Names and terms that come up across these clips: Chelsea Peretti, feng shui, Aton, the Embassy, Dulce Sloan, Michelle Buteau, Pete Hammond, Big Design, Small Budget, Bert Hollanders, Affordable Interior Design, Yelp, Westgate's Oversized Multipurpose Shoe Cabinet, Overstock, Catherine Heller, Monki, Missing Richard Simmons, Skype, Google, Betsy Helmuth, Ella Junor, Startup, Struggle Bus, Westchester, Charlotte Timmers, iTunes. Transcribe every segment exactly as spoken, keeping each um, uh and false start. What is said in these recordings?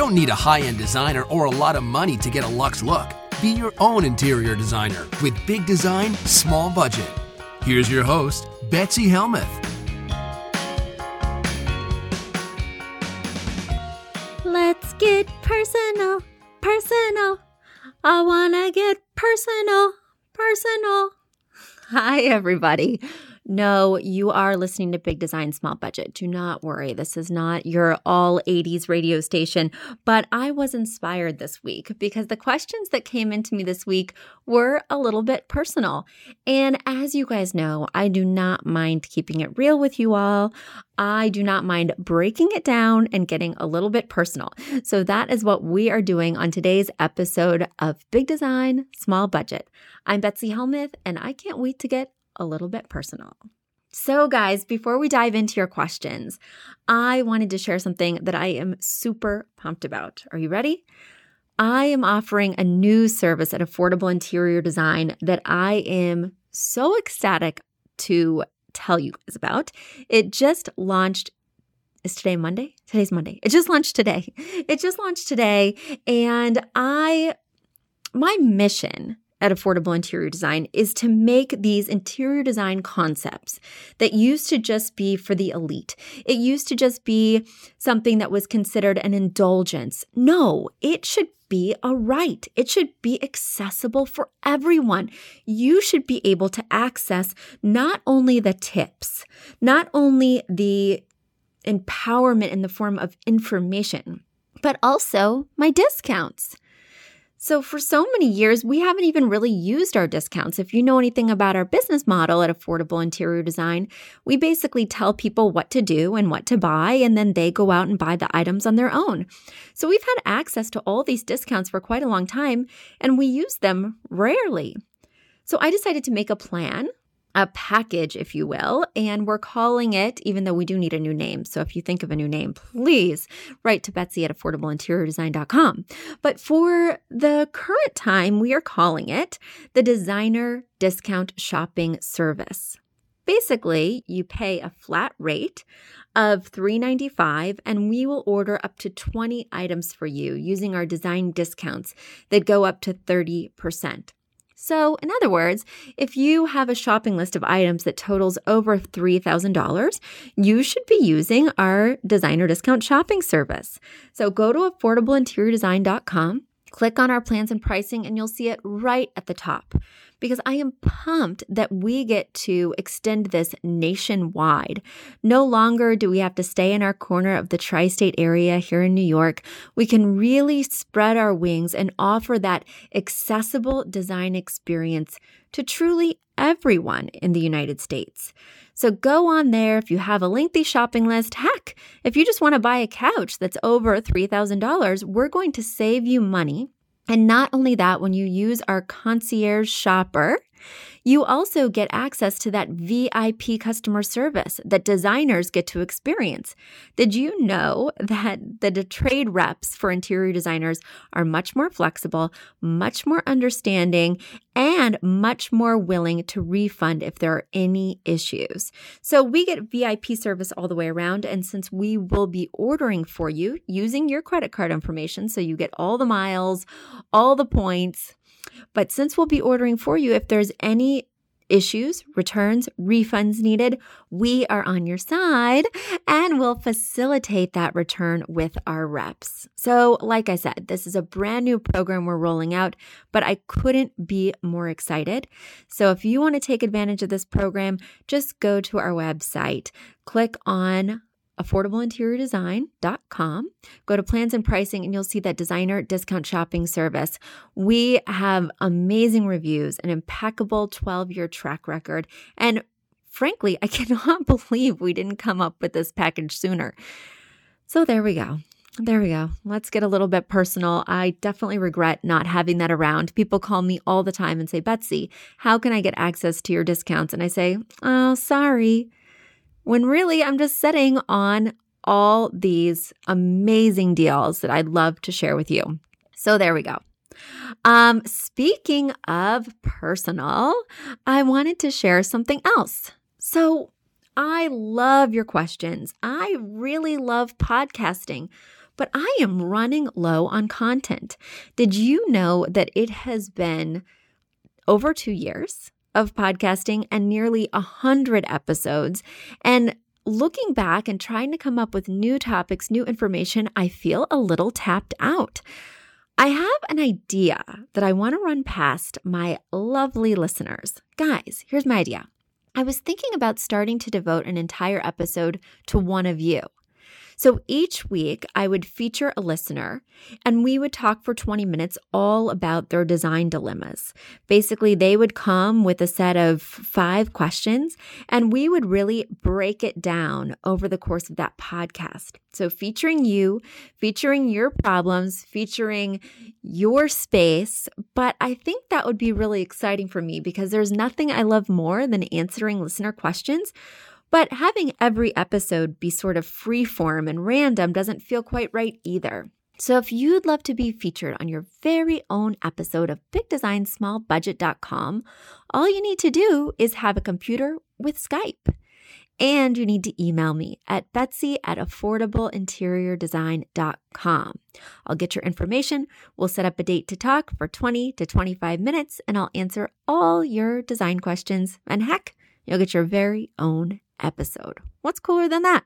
don't need a high-end designer or a lot of money to get a luxe look. Be your own interior designer with Big Design, Small Budget. Here's your host, Betsy Helmuth. Let's get personal, personal. I wanna get personal, personal. Hi, everybody. No, you are listening to Big Design, Small Budget. Do not worry. This is not your all eighties radio station. But I was inspired this week because the questions that came into me this week were a little bit personal. And as you guys know, I do not mind keeping it real with you all. I do not mind breaking it down and getting a little bit personal. So that is what we are doing on today's episode of Big Design, Small Budget. I'm Betsy Helmuth, and I can't wait to get a little bit personal. So guys, before we dive into your questions, I wanted to share something that I am super pumped about. Are you ready? I am offering a new service at Affordable Interior Design that I am so ecstatic to tell you guys about. It just launched. Is today Monday? Today's Monday. It just launched today. It just launched today. And I, my mission at Affordable Interior Design is to make these interior design concepts that used to just be for the elite. It used to just be something that was considered an indulgence. No, it should be a right. It should be accessible for everyone. You should be able to access not only the tips, not only the empowerment in the form of information, but also my discounts. So for so many years, we haven't even really used our discounts. If you know anything about our business model at Affordable Interior Design, we basically tell people what to do and what to buy, and then they go out and buy the items on their own. So we've had access to all these discounts for quite a long time, and we use them rarely. So I decided to make a plan, a package, if you will, and we're calling it, even though we do need a new name. So if you think of a new name, please write to Betsy at affordable interior design dot com. But for the current time, we are calling it the Designer Discount Shopping Service. Basically, you pay a flat rate of three dollars and ninety-five cents, and we will order up to twenty items for you using our design discounts that go up to thirty percent. So in other words, if you have a shopping list of items that totals over three thousand dollars, you should be using our Designer Discount Shopping Service. So go to affordable interior design dot com, click on our plans and pricing, and you'll see it right at the top. Because I am pumped that we get to extend this nationwide. No longer do we have to stay in our corner of the tri-state area here in New York. We can really spread our wings and offer that accessible design experience to truly everyone in the United States. So go on there if you have a lengthy shopping list. Heck, if you just want to buy a couch that's over three thousand dollars, we're going to save you money. And not only that, when you use our concierge shopper, you also get access to that V I P customer service that designers get to experience. Did you know that the trade reps for interior designers are much more flexible, much more understanding, and much more willing to refund if there are any issues? So we get V I P service all the way around, and since we will be ordering for you using your credit card information, so you get all the miles, all the points. But since we'll be ordering for you, if there's any issues, returns, refunds needed, we are on your side and we'll facilitate that return with our reps. So like I said, this is a brand new program we're rolling out, but I couldn't be more excited. So if you want to take advantage of this program, just go to our website, click on affordable interior design dot com. Go to plans and pricing and you'll see that Designer Discount Shopping Service. We have amazing reviews, an impeccable twelve-year track record, and frankly, I cannot believe we didn't come up with this package sooner. So there we go. There we go. Let's get a little bit personal. I definitely regret not having that around. People call me all the time and say, Betsy, how can I get access to your discounts? And I say, oh, sorry. When really I'm just sitting on all these amazing deals that I'd love to share with you. So there we go. Um, speaking of personal, I wanted to share something else. So I love your questions. I really love podcasting. but I am running low on content. Did you know that it has been over two years of podcasting and nearly a hundred episodes? And looking back and trying to come up with new topics, new information, I feel a little tapped out. I have an idea that I want to run past my lovely listeners. Guys, here's my idea. I was thinking about starting to devote an entire episode to one of you. So each week I would feature a listener and we would talk for twenty minutes all about their design dilemmas. Basically, they would come with a set of five questions and we would really break it down over the course of that podcast. So featuring you, featuring your problems, featuring your space. But I think that would be really exciting for me because there's nothing I love more than answering listener questions. But having every episode be sort of freeform and random doesn't feel quite right either. So if you'd love to be featured on your very own episode of big design small budget dot com, all you need to do is have a computer with Skype. And you need to email me at betsy at affordable interior design dot com. I'll get your information. We'll set up a date to talk for twenty to twenty-five minutes, and I'll answer all your design questions. And heck, you'll get your very own episode. What's cooler than that?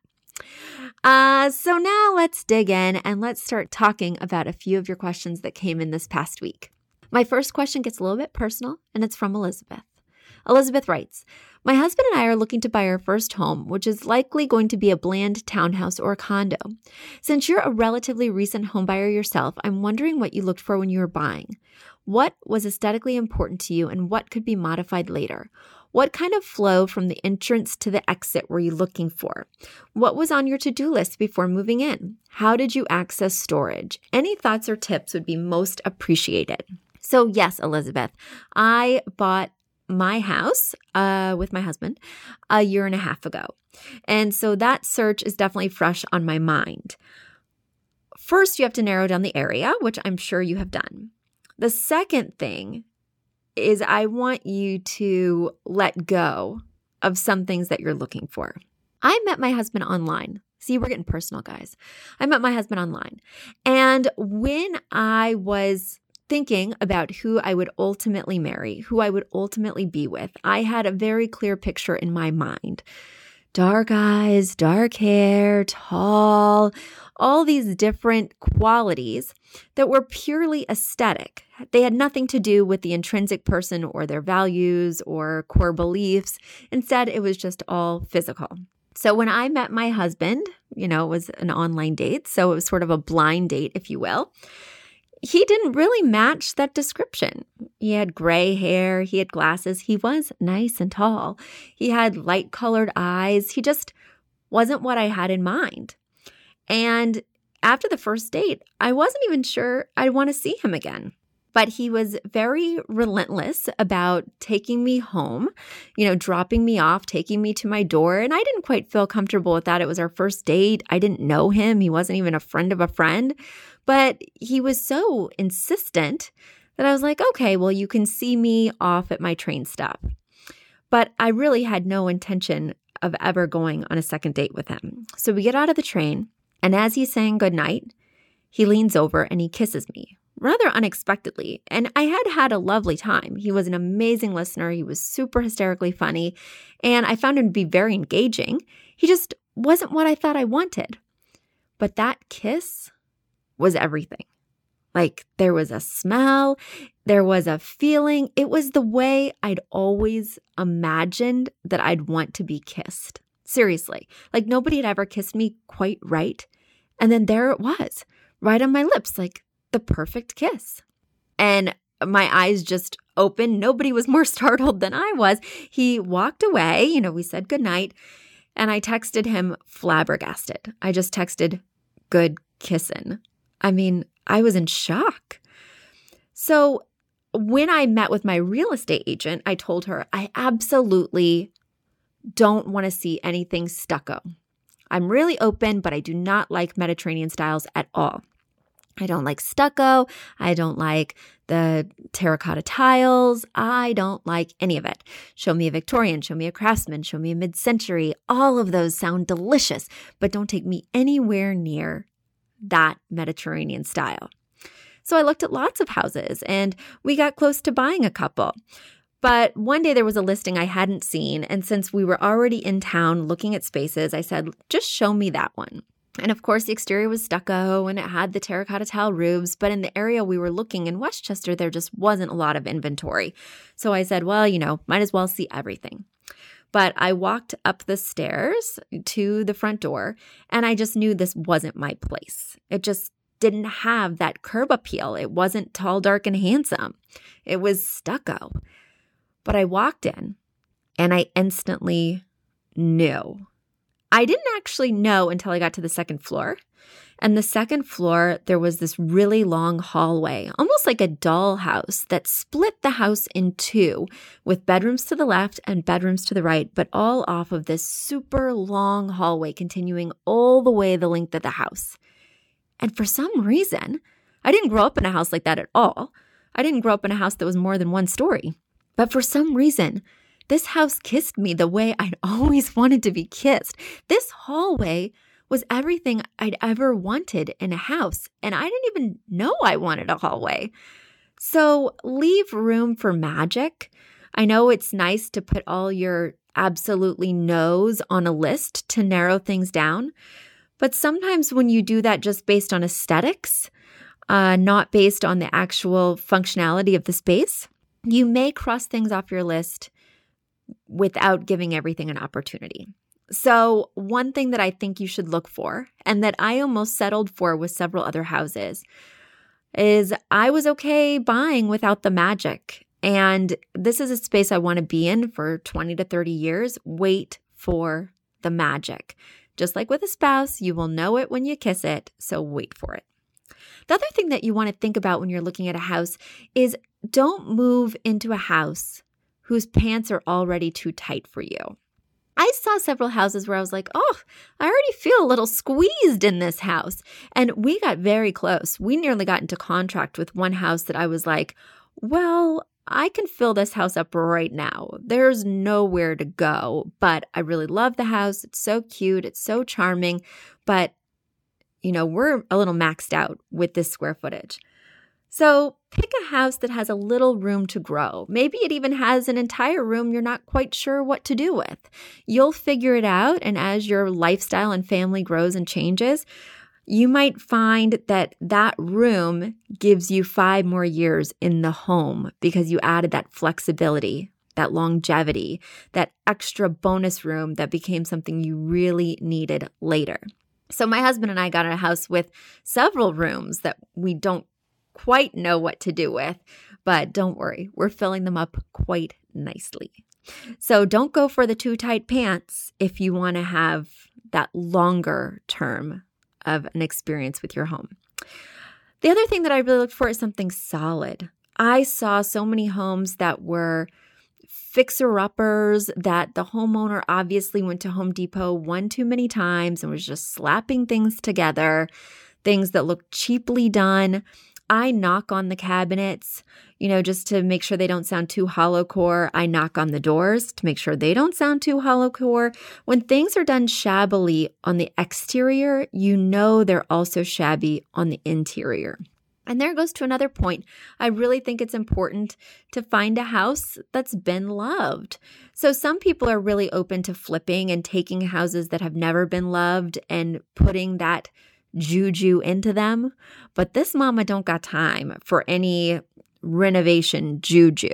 Uh, so now let's dig in and let's start talking about a few of your questions that came in this past week. My first question gets a little bit personal, and it's from Elizabeth. Elizabeth writes, my husband and I are looking to buy our first home, which is likely going to be a bland townhouse or a condo. Since you're a relatively recent homebuyer yourself, I'm wondering what you looked for when you were buying. What was aesthetically important to you and what could be modified later? What kind of flow from the entrance to the exit were you looking for? What was on your to-do list before moving in? How did you access storage? Any thoughts or tips would be most appreciated. So yes, Elizabeth, I bought my house uh, with my husband a year and a half ago. And so that search is definitely fresh on my mind. First, you have to narrow down the area, which I'm sure you have done. The second thing is I want you to let go of some things that you're looking for. I met my husband online. See, we're getting personal, guys. I met my husband online. And when I was thinking about who I would ultimately marry, who I would ultimately be with, I had a very clear picture in my mind. Dark eyes, dark hair, tall, all these different qualities that were purely aesthetic. They had nothing to do with the intrinsic person or their values or core beliefs. Instead, it was just all physical. So when I met my husband, you know, it was an online date, so it was sort of a blind date, if you will. He didn't really match that description. He had gray hair, he had glasses, he was nice and tall. He had light-colored eyes. He just wasn't what I had in mind. And after the first date, I wasn't even sure I'd want to see him again. But he was very relentless about taking me home, you know, dropping me off, taking me to my door. And I didn't quite feel comfortable with that. It was our first date. I didn't know him. He wasn't even a friend of a friend. But he was so insistent that I was like, okay, well, you can see me off at my train stop. But I really had no intention of ever going on a second date with him. So we get out of the train, and as he's saying goodnight, he leans over and he kisses me. Rather unexpectedly. And I had had a lovely time. He was an amazing listener. He was super hysterically funny. And I found him to be very engaging. He just wasn't what I thought I wanted. But that kiss was everything. Like there was a smell, there was a feeling. It was the way I'd always imagined that I'd want to be kissed. Seriously. Like nobody had ever kissed me quite right. And then there it was, right on my lips. Like, the perfect kiss. And my eyes just opened. Nobody was more startled than I was. He walked away. You know, we said goodnight. And I texted him flabbergasted. I just texted, good kissin'. I mean, I was in shock. So when I met with my real estate agent, I told her, I absolutely don't want to see anything stucco. I'm really open, but I do not like Mediterranean styles at all. I don't like stucco. I don't like the terracotta tiles. I don't like any of it. Show me a Victorian, show me a craftsman, show me a mid-century. All of those sound delicious, but don't take me anywhere near that Mediterranean style. So I looked at lots of houses and we got close to buying a couple. But one day there was a listing I hadn't seen. And since we were already in town looking at spaces, I said, just show me that one. And of course, the exterior was stucco and it had the terracotta tile roofs. But in the area we were looking in Westchester, there just wasn't a lot of inventory. So I said, well, you know, might as well see everything. But I walked up the stairs to the front door and I just knew this wasn't my place. It just didn't have that curb appeal. It wasn't tall, dark, and handsome. It was stucco. But I walked in and I instantly knew. I didn't actually know until I got to the second floor. And the second floor, there was this really long hallway, almost like a dollhouse that split the house in two with bedrooms to the left and bedrooms to the right, but all off of this super long hallway continuing all the way the length of the house. And for some reason, I didn't grow up in a house like that at all. I didn't grow up in a house that was more than one story. But for some reason, this house kissed me the way I'd always wanted to be kissed. This hallway was everything I'd ever wanted in a house, and I didn't even know I wanted a hallway. So leave room for magic. I know it's nice to put all your absolutely no's on a list to narrow things down, but sometimes when you do that just based on aesthetics, uh, not based on the actual functionality of the space, you may cross things off your list without giving everything an opportunity. So one thing that I think you should look for, and that I almost settled for with several other houses, is I was okay buying without the magic. And this is a space I want to be in for twenty to thirty years. Wait for the magic. Just like with a spouse, you will know it when you kiss it, so wait for it. The other thing that you want to think about when you're looking at a house is don't move into a house whose pants are already too tight for you. I saw several houses where I was like, oh, I already feel a little squeezed in this house. And we got very close. We nearly got into contract with one house that I was like, well, I can fill this house up right now. There's nowhere to go, but I really love the house. It's so cute. It's so charming. But, you know, we're a little maxed out with this square footage. So pick a house that has a little room to grow. Maybe it even has an entire room you're not quite sure what to do with. You'll figure it out, and as your lifestyle and family grows and changes, you might find that that room gives you five more years in the home because you added that flexibility, that longevity, that extra bonus room that became something you really needed later. So my husband and I got in a house with several rooms that we don't quite know what to do with, but don't worry, we're filling them up quite nicely. So don't go for the too tight pants if you want to have that longer term of an experience with your home. The other thing that I really looked for is something solid. I saw so many homes that were fixer-uppers that the homeowner obviously went to Home Depot one too many times and was just slapping things together, things that looked cheaply done. I knock on the cabinets, you know, just to make sure they don't sound too hollow core. I knock on the doors to make sure they don't sound too hollow core. When things are done shabbily on the exterior, you know they're also shabby on the interior. And there goes to another point. I really think it's important to find a house that's been loved. So some people are really open to flipping and taking houses that have never been loved and putting that juju into them, but this mama don't got time for any renovation juju.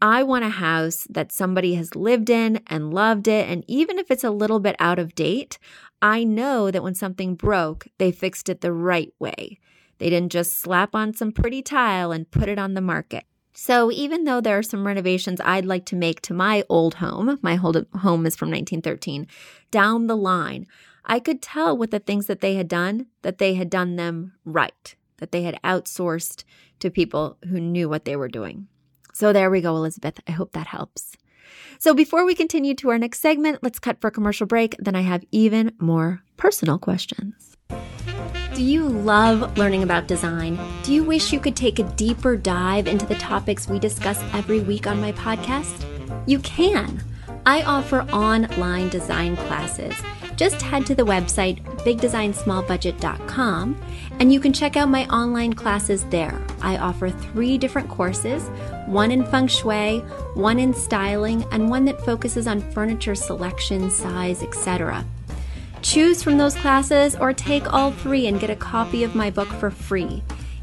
I want a house that somebody has lived in and loved it, and even if it's a little bit out of date, I know that when something broke, they fixed it the right way. They didn't just slap on some pretty tile and put it on the market. So even though there are some renovations I'd like to make to my old home, my old home is from nineteen thirteen, down the line, I could tell with the things that they had done, that they had done them right, that they had outsourced to people who knew what they were doing. So there we go, Elizabeth. I hope that helps. So before we continue to our next segment, let's cut for a commercial break. Then I have even more personal questions. Do you love learning about design? Do you wish you could take a deeper dive into the topics we discuss every week on my podcast? You can. I offer online design classes. just head to the website big design small budget dot com and you can check out my online classes there. I offer three different courses, one in feng shui, one in styling, and one that focuses on furniture selection, size, et cetera. Choose from those classes or take all three and get a copy of my book for free.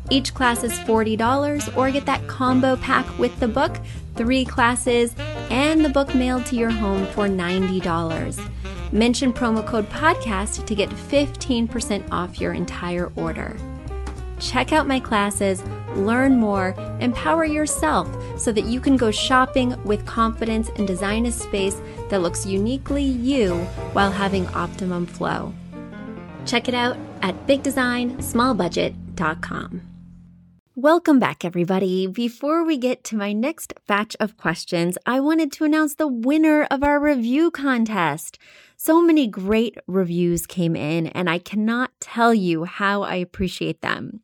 Each class is forty dollars, or get that combo pack with the book, three classes, and the book mailed to your home for ninety dollars. Mention promo code podcast to get fifteen percent off your entire order. Check out my classes, learn more, empower yourself so that you can go shopping with confidence and design a space that looks uniquely you while having optimum flow. Check it out at big design small budget dot com. Welcome back, everybody. Before we get to my next batch of questions, I wanted to announce the winner of our review contest. So many great reviews came in, and I cannot tell you how I appreciate them.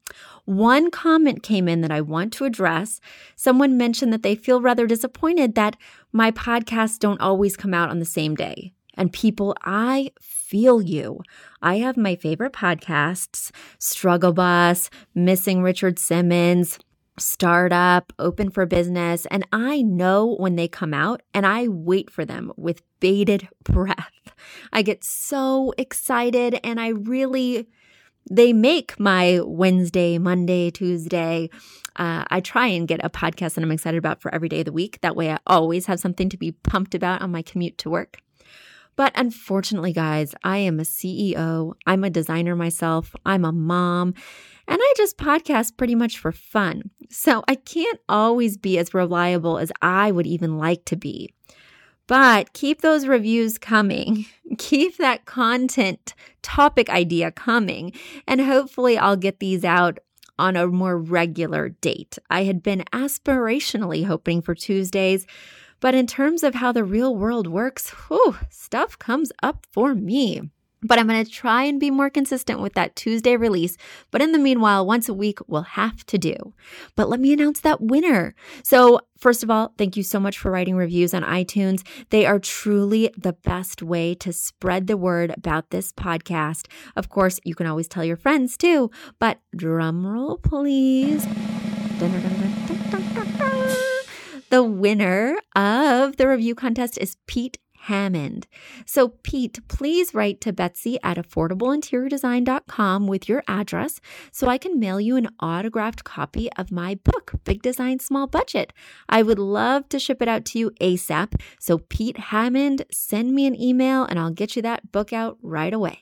One comment came in that I want to address. Someone mentioned that they feel rather disappointed that my podcasts don't always come out on the same day. And people, I feel you. I have my favorite podcasts, Struggle Bus, Missing Richard Simmons, Startup, Open for Business, and I know when they come out and I wait for them with bated breath. I get so excited and I really, they make my Wednesday, Monday, Tuesday. Uh, I try and get a podcast that I'm excited about for every day of the week. That way I always have something to be pumped about on my commute to work. But unfortunately, guys, I am a C E O, I'm a designer myself, I'm a mom, and I just podcast pretty much for fun. So I can't always be as reliable as I would even like to be. But keep those reviews coming, keep that content topic idea coming, and hopefully I'll get these out on a more regular date. I had been aspirationally hoping for Tuesdays, but in terms of how the real world works, whew, stuff comes up for me. But I'm going to try and be more consistent with that Tuesday release. But in the meanwhile, once a week will have to do. But let me announce that winner. So first of all, thank you so much for writing reviews on iTunes. They are truly the best way to spread the word about this podcast. Of course, you can always tell your friends too. But drumroll, please. The winner of the review contest is Pete Hammond. So Pete, please write to Betsy at affordable interior design dot com with your address so I can mail you an autographed copy of my book, Big Design, Small Budget. I would love to ship it out to you ASAP. So Pete Hammond, send me an email and I'll get you that book out right away.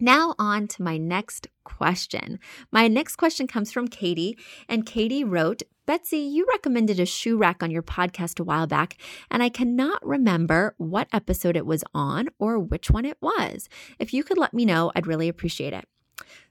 Now on to my next question. My next question comes from Katie, and Katie wrote, Betsy, you recommended a shoe rack on your podcast a while back, and I cannot remember what episode it was on or which one it was. If you could let me know, I'd really appreciate it.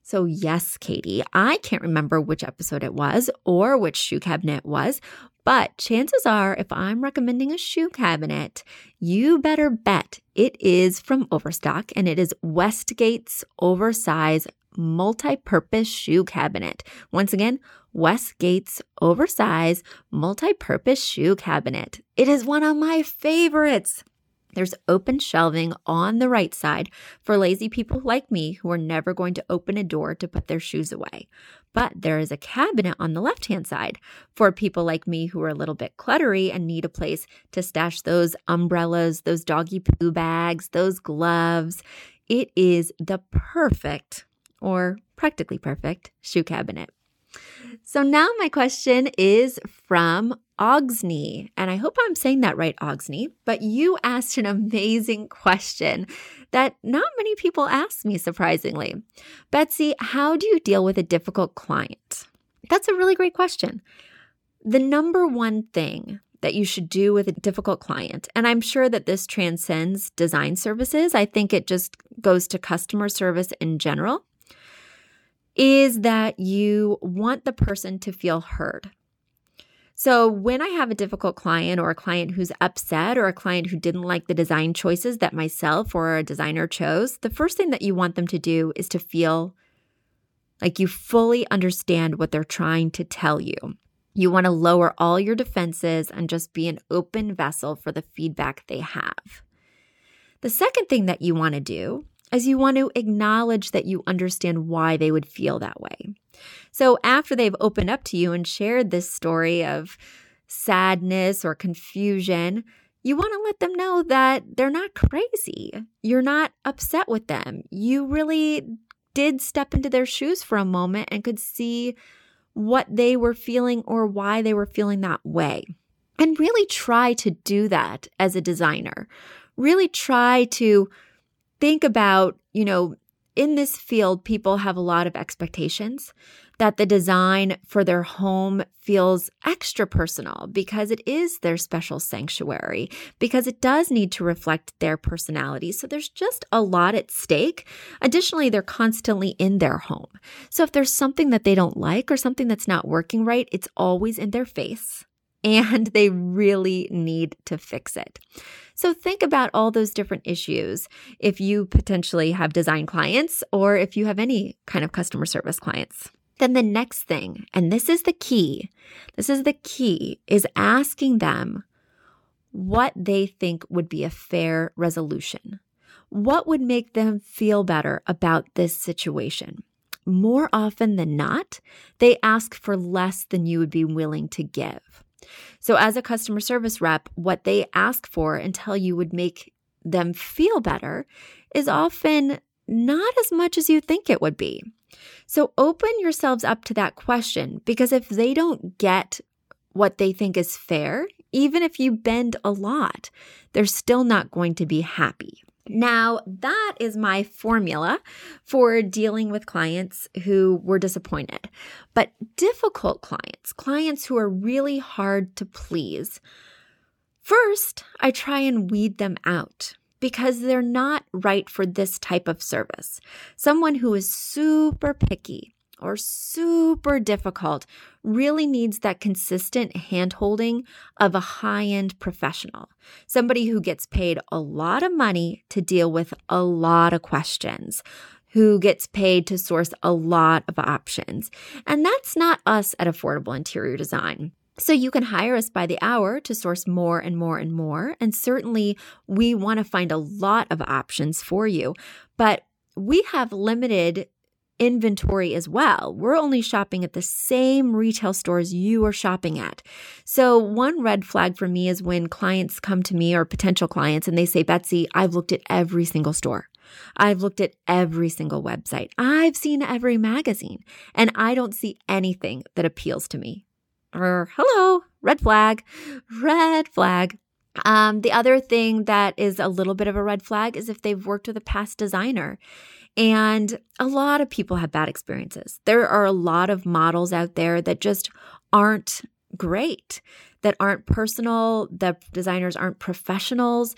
So yes, Katie, I can't remember which episode it was or which shoe cabinet it was, but chances are if I'm recommending a shoe cabinet, you better bet it is from Overstock, and it is Westgate's Oversized Multipurpose Shoe Cabinet. Once again, Westgate's Oversized Multipurpose Shoe Cabinet. It is one of my favorites. There's open shelving on the right side for lazy people like me who are never going to open a door to put their shoes away. But there is a cabinet on the left-hand side for people like me who are a little bit cluttery and need a place to stash those umbrellas, those doggy poo bags, those gloves. It is the perfect, or practically perfect, shoe cabinet. So now my question is from Ogsney, and I hope I'm saying that right, Ogsney, but you asked an amazing question that not many people ask me, surprisingly. Betsy, how do you deal with a difficult client? That's a really great question. The number one thing that you should do with a difficult client, and I'm sure that this transcends design services, I think it just goes to customer service in general, is that you want the person to feel heard. So when I have a difficult client, or a client who's upset, or a client who didn't like the design choices that myself or a designer chose, the first thing that you want them to do is to feel like you fully understand what they're trying to tell you. You want to lower all your defenses and just be an open vessel for the feedback they have. The second thing that you want to do as you want to acknowledge that you understand why they would feel that way. So after they've opened up to you and shared this story of sadness or confusion, you want to let them know that they're not crazy. You're not upset with them. You really did step into their shoes for a moment and could see what they were feeling or why they were feeling that way. And really try to do that as a designer. Really try to think about, you know, in this field, people have a lot of expectations that the design for their home feels extra personal because it is their special sanctuary, because it does need to reflect their personality. So there's just a lot at stake. Additionally, they're constantly in their home. So if there's something that they don't like or something that's not working right, it's always in their face. And they really need to fix it. So think about all those different issues if you potentially have design clients or if you have any kind of customer service clients. Then the next thing, and this is the key, this is the key, is asking them what they think would be a fair resolution. What would make them feel better about this situation? More often than not, they ask for less than you would be willing to give. So as a customer service rep, what they ask for and tell you would make them feel better is often not as much as you think it would be. So open yourselves up to that question, because if they don't get what they think is fair, even if you bend a lot, they're still not going to be happy. Now, that is my formula for dealing with clients who were disappointed. But difficult clients, clients who are really hard to please, first, I try and weed them out because they're not right for this type of service. Someone who is super picky or super difficult really needs that consistent handholding of a high-end professional, somebody who gets paid a lot of money to deal with a lot of questions, who gets paid to source a lot of options. And that's not us at Affordable Interior Design. So you can hire us by the hour to source more and more and more. And certainly we want to find a lot of options for you, but we have limited inventory as well. We're only shopping at the same retail stores you are shopping at. So one red flag for me is when clients come to me or potential clients and they say, Betsy, I've looked at every single store. I've looked at every single website. I've seen every magazine, and I don't see anything that appeals to me. Or hello, red flag, red flag. Um, the other thing that is a little bit of a red flag is if they've worked with a past designer. And a lot of people have bad experiences. There are a lot of models out there that just aren't great, that aren't personal, the designers aren't professionals.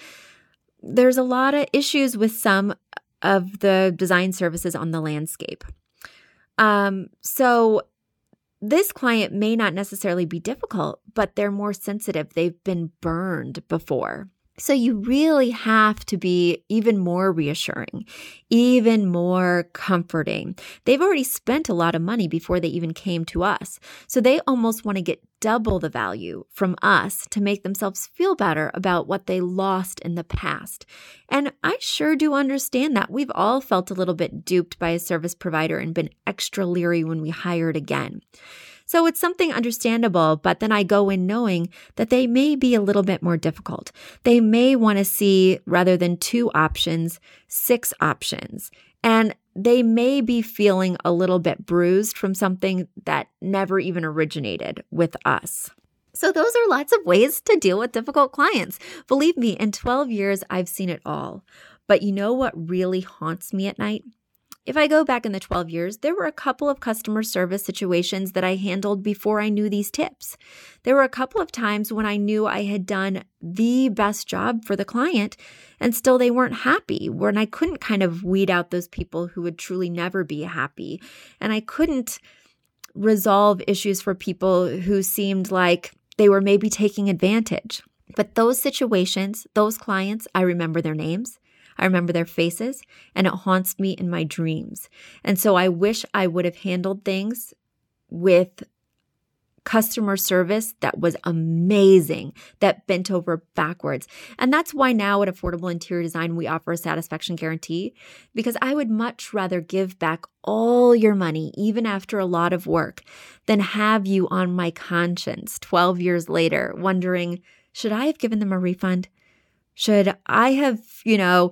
There's a lot of issues with some of the design services on the landscape. Um, so This client may not necessarily be difficult, but they're more sensitive. They've been burned before. So you really have to be even more reassuring, even more comforting. They've already spent a lot of money before they even came to us. So they almost want to get double the value from us to make themselves feel better about what they lost in the past. And I sure do understand that. We've all felt a little bit duped by a service provider and been extra leery when we hired again. So it's something understandable, but then I go in knowing that they may be a little bit more difficult. They may want to see, rather than two options, six options. And they may be feeling a little bit bruised from something that never even originated with us. So those are lots of ways to deal with difficult clients. Believe me, in twelve years, I've seen it all. But you know what really haunts me at night? If I go back in the twelve years, there were a couple of customer service situations that I handled before I knew these tips. There were a couple of times when I knew I had done the best job for the client and still they weren't happy, when I couldn't kind of weed out those people who would truly never be happy. And I couldn't resolve issues for people who seemed like they were maybe taking advantage. But those situations, those clients, I remember their names. I remember their faces, and it haunts me in my dreams. And so I wish I would have handled things with customer service that was amazing, that bent over backwards. And that's why now at Affordable Interior Design, we offer a satisfaction guarantee, because I would much rather give back all your money, even after a lot of work, than have you on my conscience twelve years later wondering, should I have given them a refund? Should I have, you know,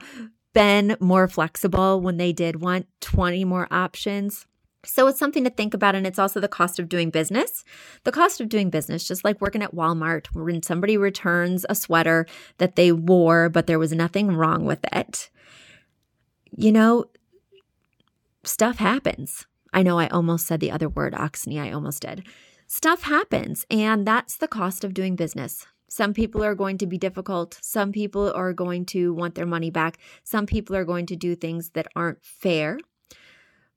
been more flexible when they did want twenty more options? So it's something to think about, and it's also the cost of doing business. The cost of doing business, just like working at Walmart, when somebody returns a sweater that they wore, but there was nothing wrong with it. You know, stuff happens. I know I almost said the other word, oxyny, I almost did. Stuff happens, and that's the cost of doing business. Some people are going to be difficult. Some people are going to want their money back. Some people are going to do things that aren't fair.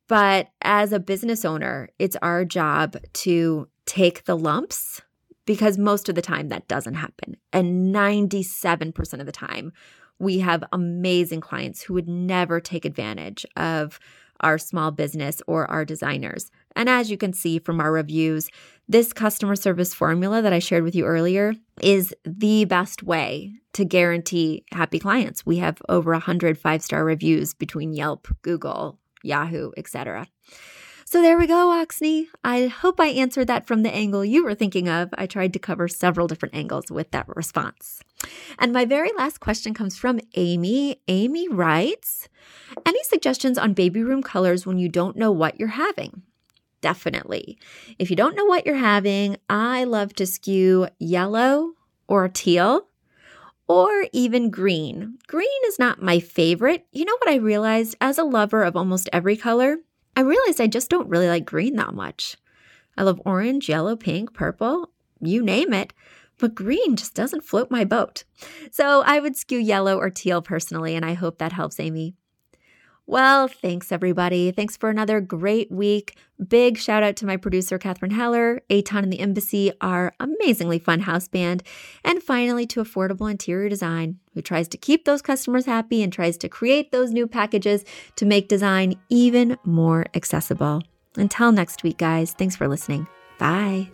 But as a business owner, it's our job to take the lumps, because most of the time that doesn't happen. And ninety-seven percent of the time, we have amazing clients who would never take advantage of our small business or our designers. And as you can see from our reviews, this customer service formula that I shared with you earlier is the best way to guarantee happy clients. We have over one hundred five-star reviews between Yelp, Google, Yahoo, et cetera. So there we go, Oxney. I hope I answered that from the angle you were thinking of. I tried to cover several different angles with that response. And my very last question comes from Amy. Amy writes, any suggestions on baby room colors when you don't know what you're having? Definitely. If you don't know what you're having, I love to skew yellow or teal, or even green. Green is not my favorite. You know what I realized as a lover of almost every color? I realized I just don't really like green that much. I love orange, yellow, pink, purple, you name it, but green just doesn't float my boat. So I would skew yellow or teal personally, and I hope that helps, Amy. Well, thanks everybody. Thanks for another great week. Big shout out to my producer, Catherine Heller, Aton and the Embassy, our amazingly fun house band, and finally to Affordable Interior Design, who tries to keep those customers happy and tries to create those new packages to make design even more accessible. Until next week, guys, thanks for listening. Bye.